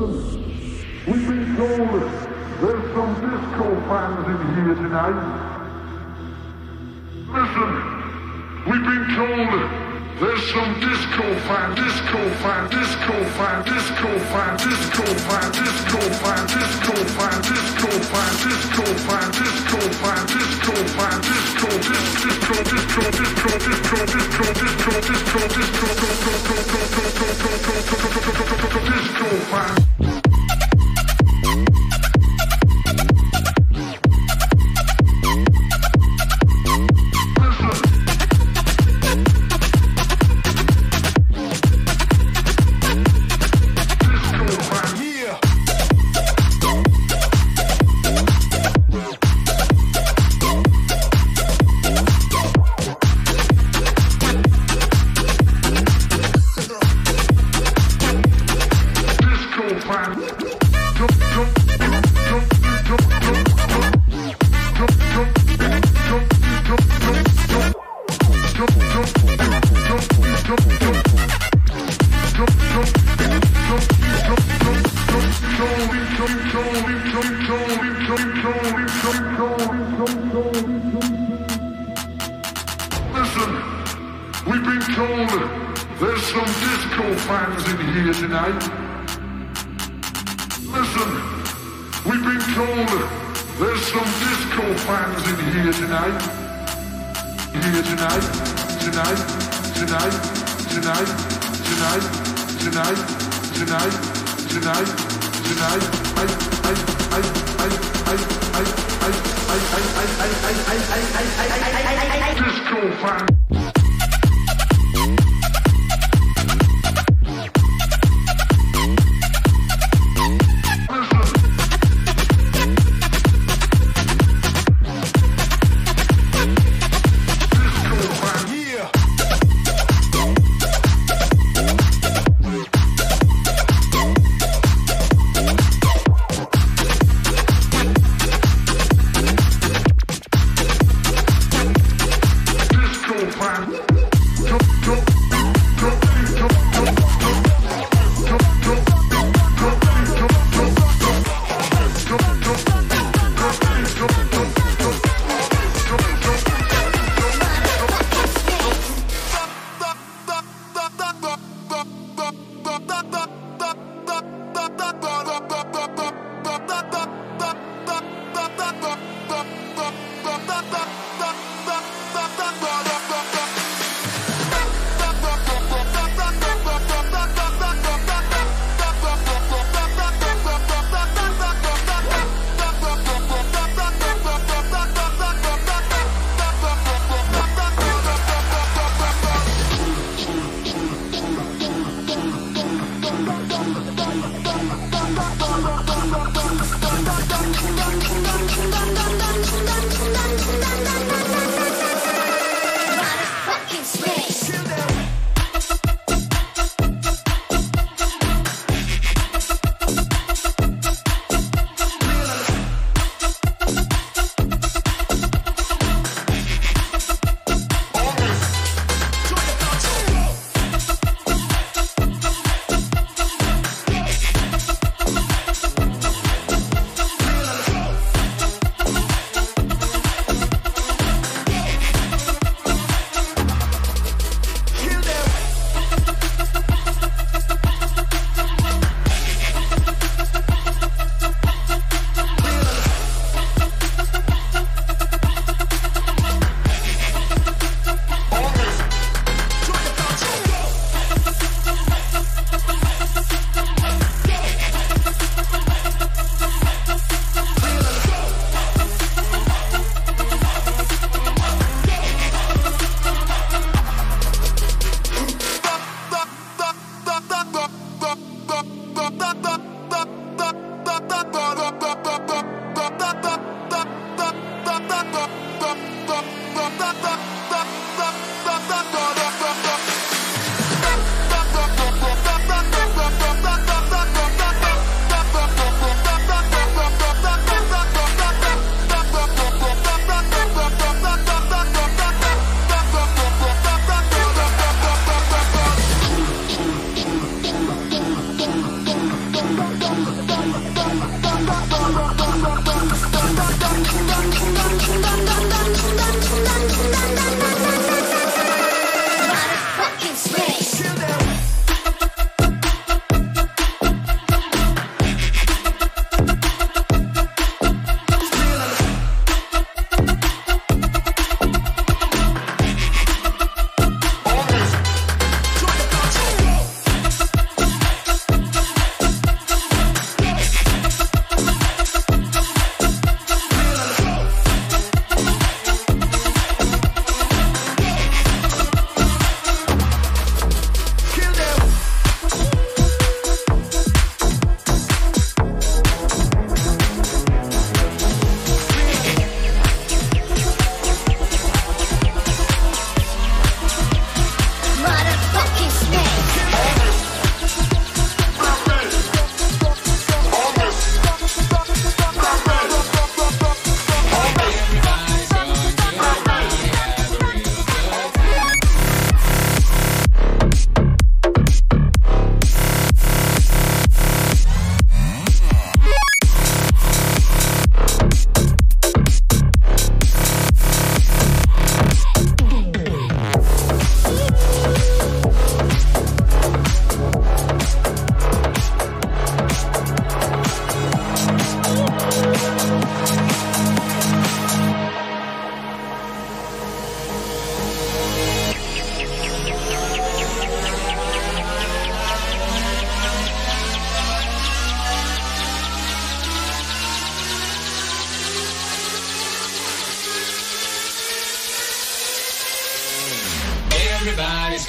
Listen, we've been told there's some disco fans in here tonight. Listen, we've been told there's some disco fans.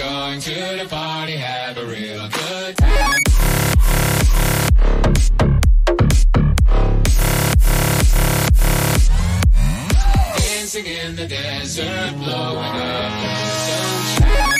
going to the party, have a real good time. Dancing in the desert, blowing up sunshine.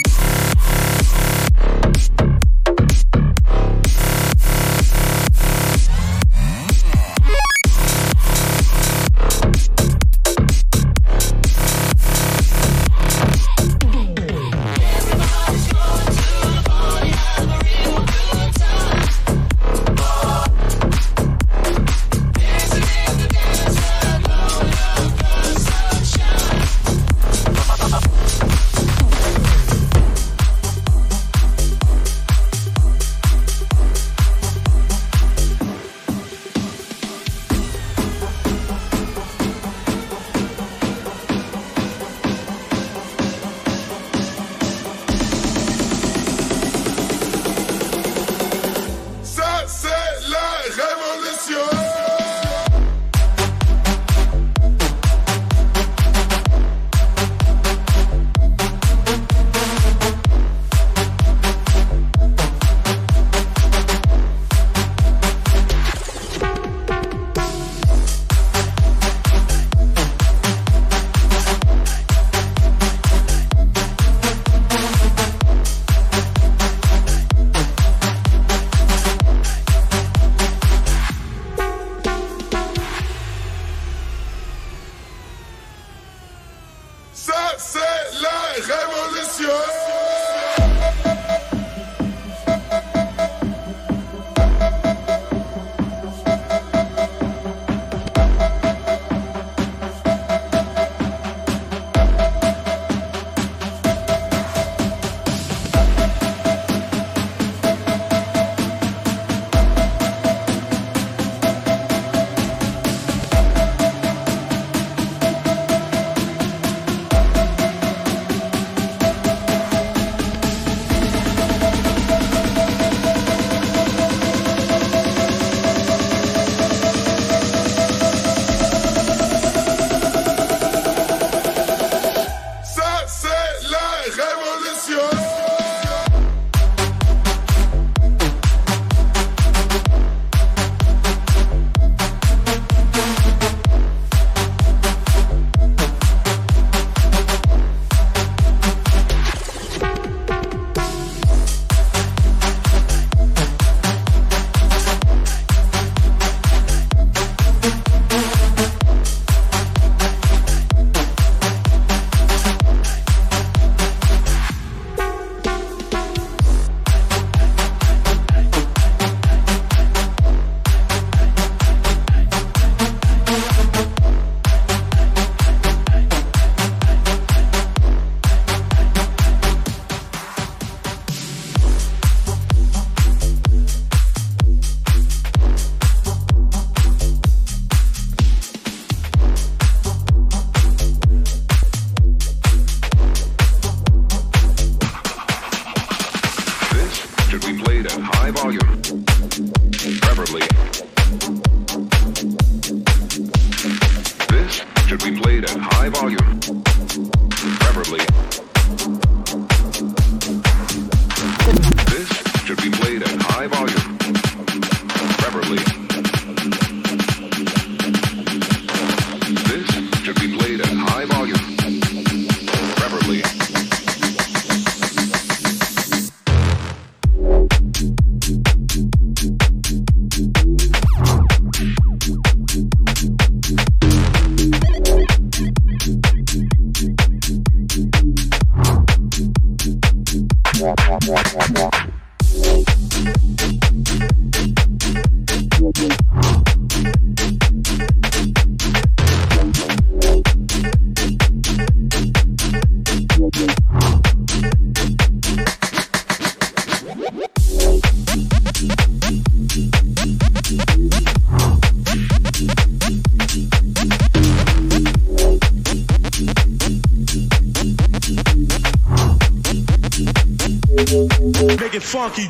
Funky.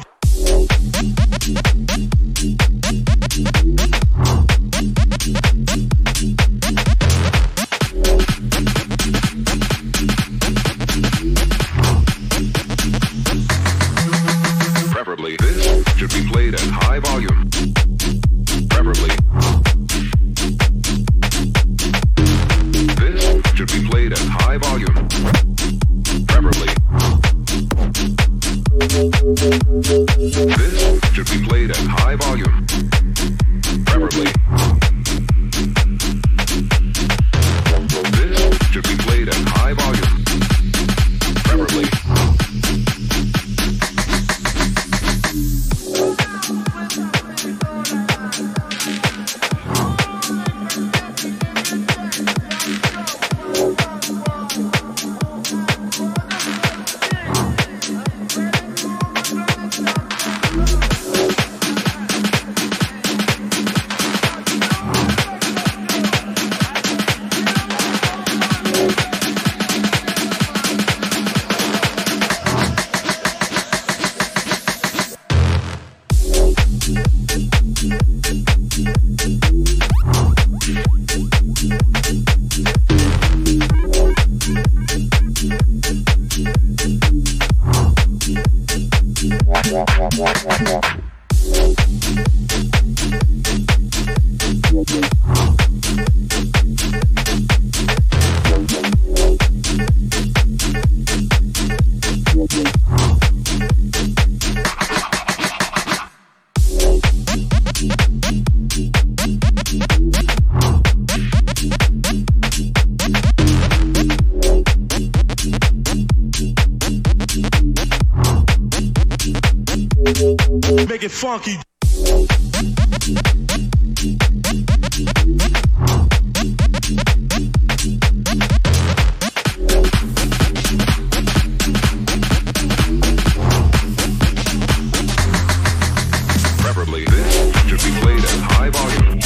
high volume, preferably. This should be played at high volume, preferably. This should be played at high volume, preferably. This should be played at high volume, preferably. Make it funky. Preferably, this should be played at high volume.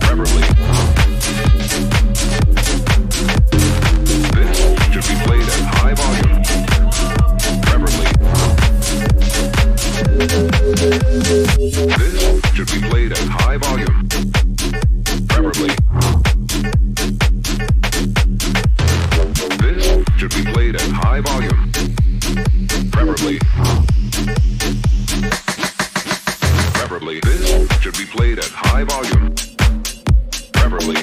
Preferably, this should be played at high volume. Preferably. This should be played at high volume, preferably. This should be played at high volume, preferably. Preferably, this should be played at high volume, preferably.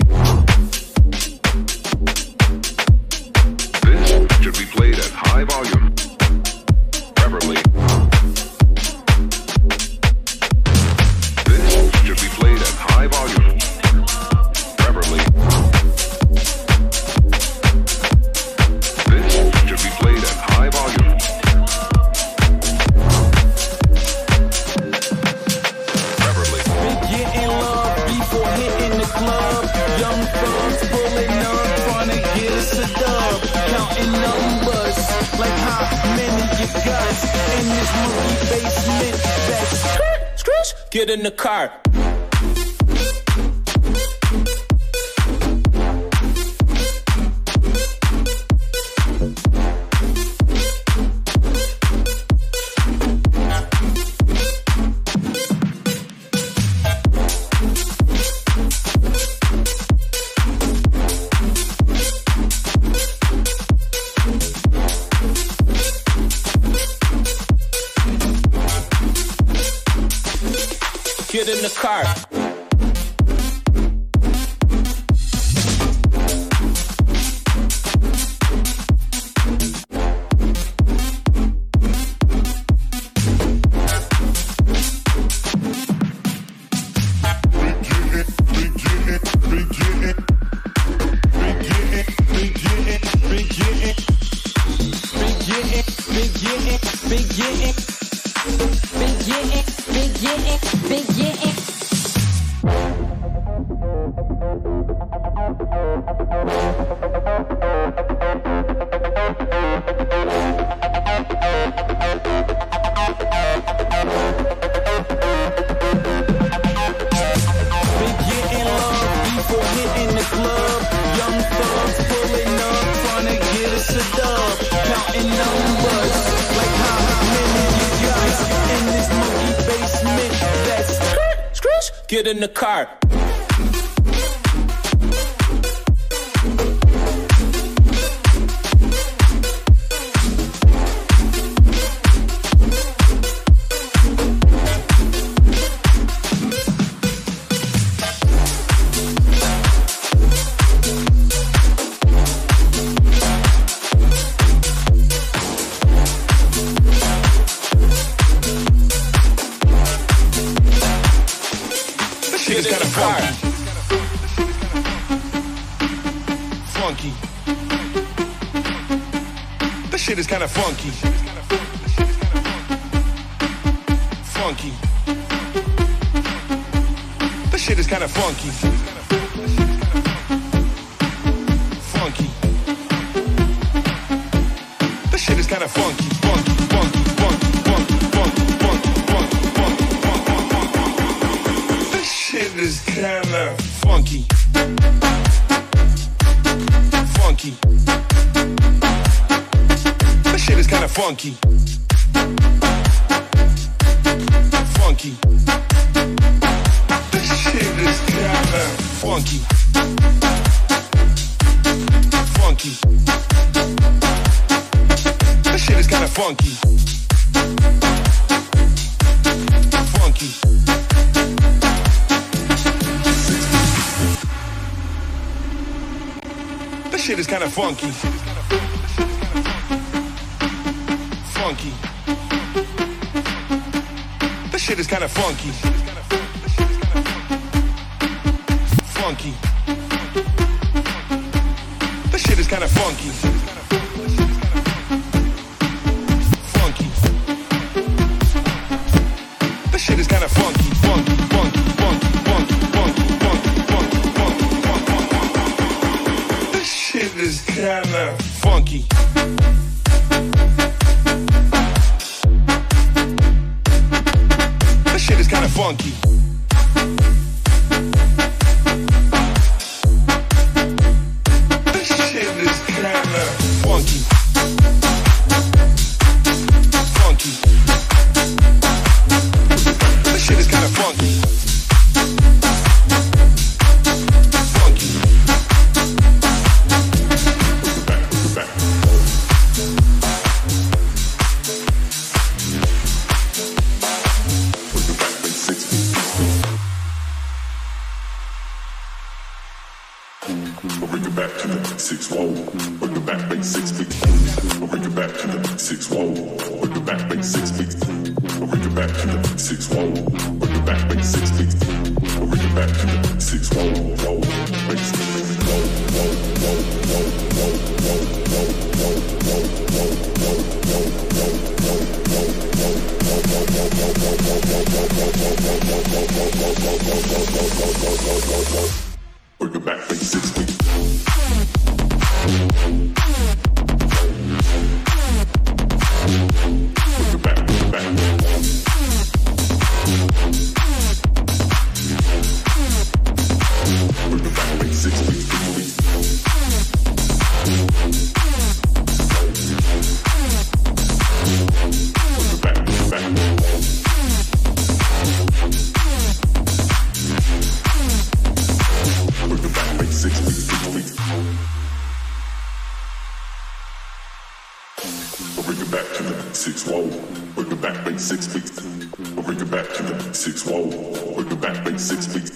This should be played at high volume, preferably. Should be played at high volume, preferably. This should be played at high volume. Preferably. Been getting love before hitting the club. Young thugs pulling up, trying to get us a dub. Counting numbers, like how many you got in this movie basement. That's scratch, get in the car. Get in the car. Get in the car. niggas got a fire. Funky. This shit is kind of funky. Funky. This shit is kind of funky. Funky. This shit is kind of funky. Funky, funky, funky, funky, funky, funky, funky, funky, funky, funky. This shit is kind of funky. Funky. This shit is kind of funky. Funky. This shit is kind of funky. Funky. This shit is kind of funky. Funky. This shit is kind of funky. Funky. This shit is kind of funky. Funky. This shit is kind of funky. Funky. This shit is kind of funky. Funky, funky, funky, funky, funky, funky, funky, funky, funky. This shit is kind of funky. Funky. This shit is kinda funky. Funky. This shit is kinda funky. Funky. Bring it back to the six wall. Bring it back, make 6 feet. Bring it back to the six wall. Bring it back, make 6 feet. Bring it back to the six wall. Bring it back, make 6 feet. Bring it back to the six wall. Wall, make 6 feet. Wall, wall, wall, wall, wall, wall, wall, wall, wall, wall, wall, wall, wall, wall, wall, wall, wall, wall, wall, wall, wall. Bring it back, make 6 feet. Bring it back, bring it back. Bring it back, make 6 feet. Bring it back, bring it back. Six wall, bring it back, make 6 feet. Bring it back to the six wall, bring it back, make 6 feet.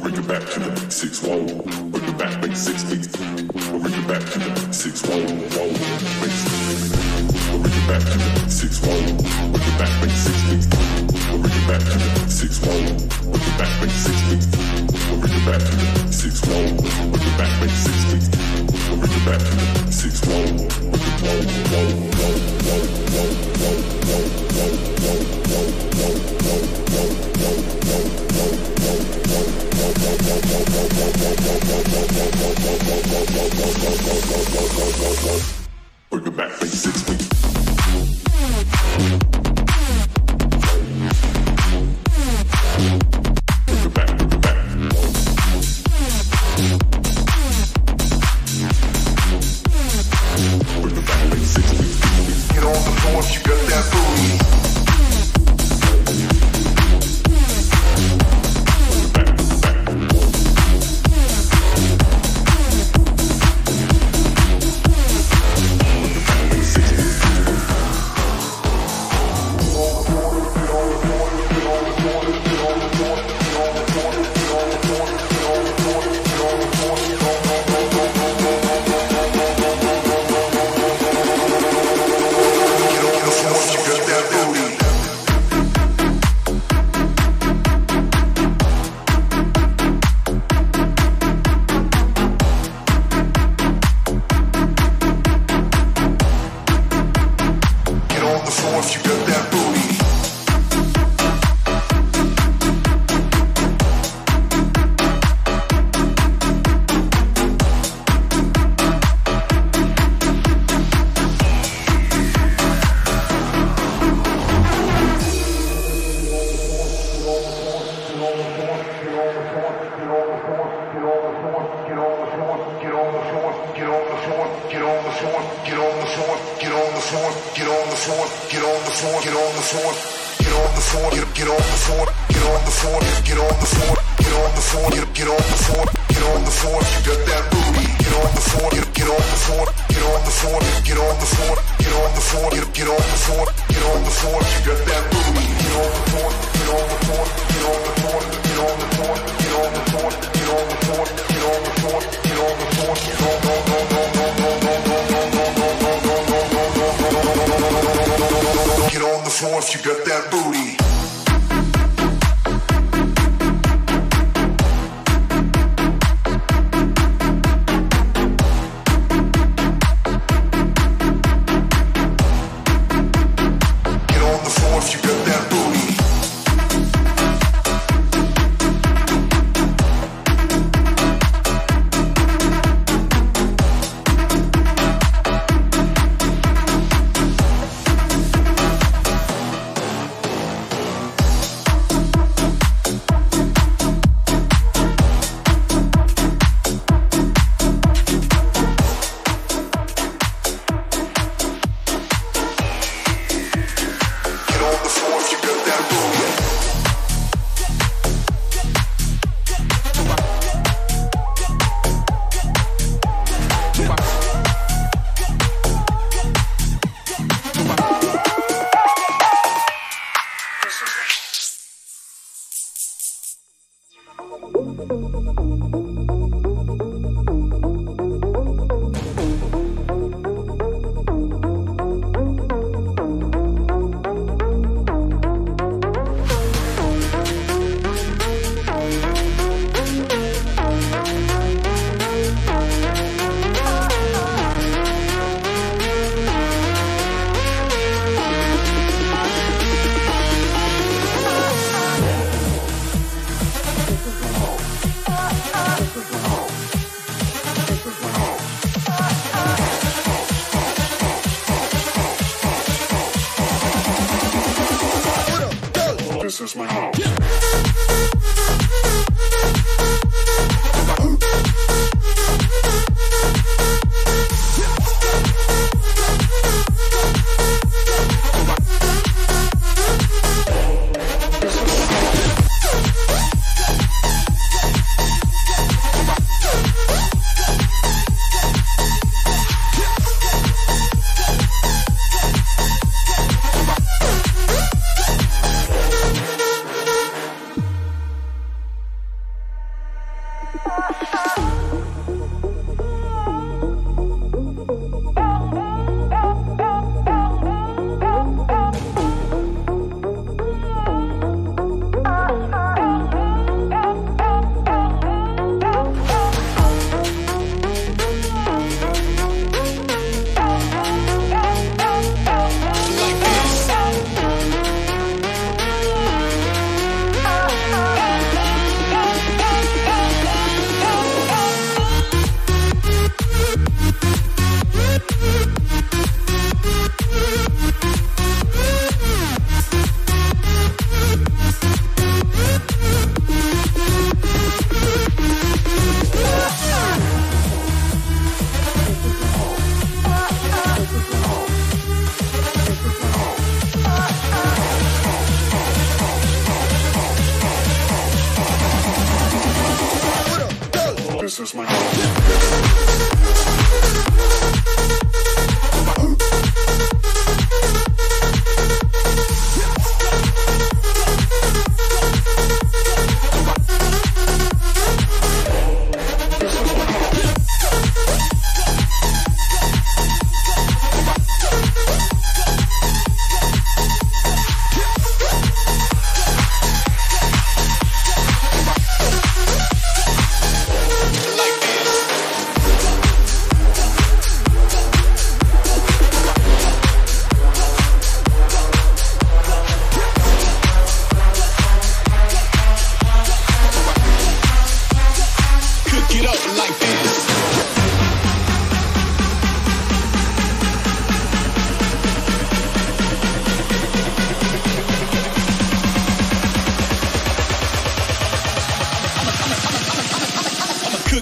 Bring it back to the six wall, bring it back, make 6 feet. Bring it back to the six wall, wall, make 6 feet. Bring it back to the six wall, bring it back, make 6 feet. Bring it back to the six wall, bring it back, make 6 feet. Bring it back to the six wall, bring it back, make 6 feet. Bring it back to the six wall, bring it wall, wall, wall, wall, wall, wall, wall, wall, wall, wall, wall, wall, wall, wall, wall, wall, wall, wall, wall, bring it back, make 6 feet. Bring it back, make 6 feet. floor, get on the floor, get on the floor, get on the floor, get on the floor, get on the floor, get on the floor, get on the floor, you got that booty, get on the floor, get on the floor, get on the floor, get on the floor, get on the floor, get on the floor, get on the floor, you got that booty, get on the floor, get on the floor, get on the floor, get on the floor, get on the floor, get on the floor, get on the floor, get on the floor, get on the floor, get on the floor if you got that booty.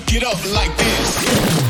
Get up like this.